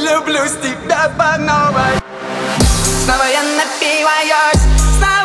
влюблюсь в тебя по новой. Снова я напиваюсь.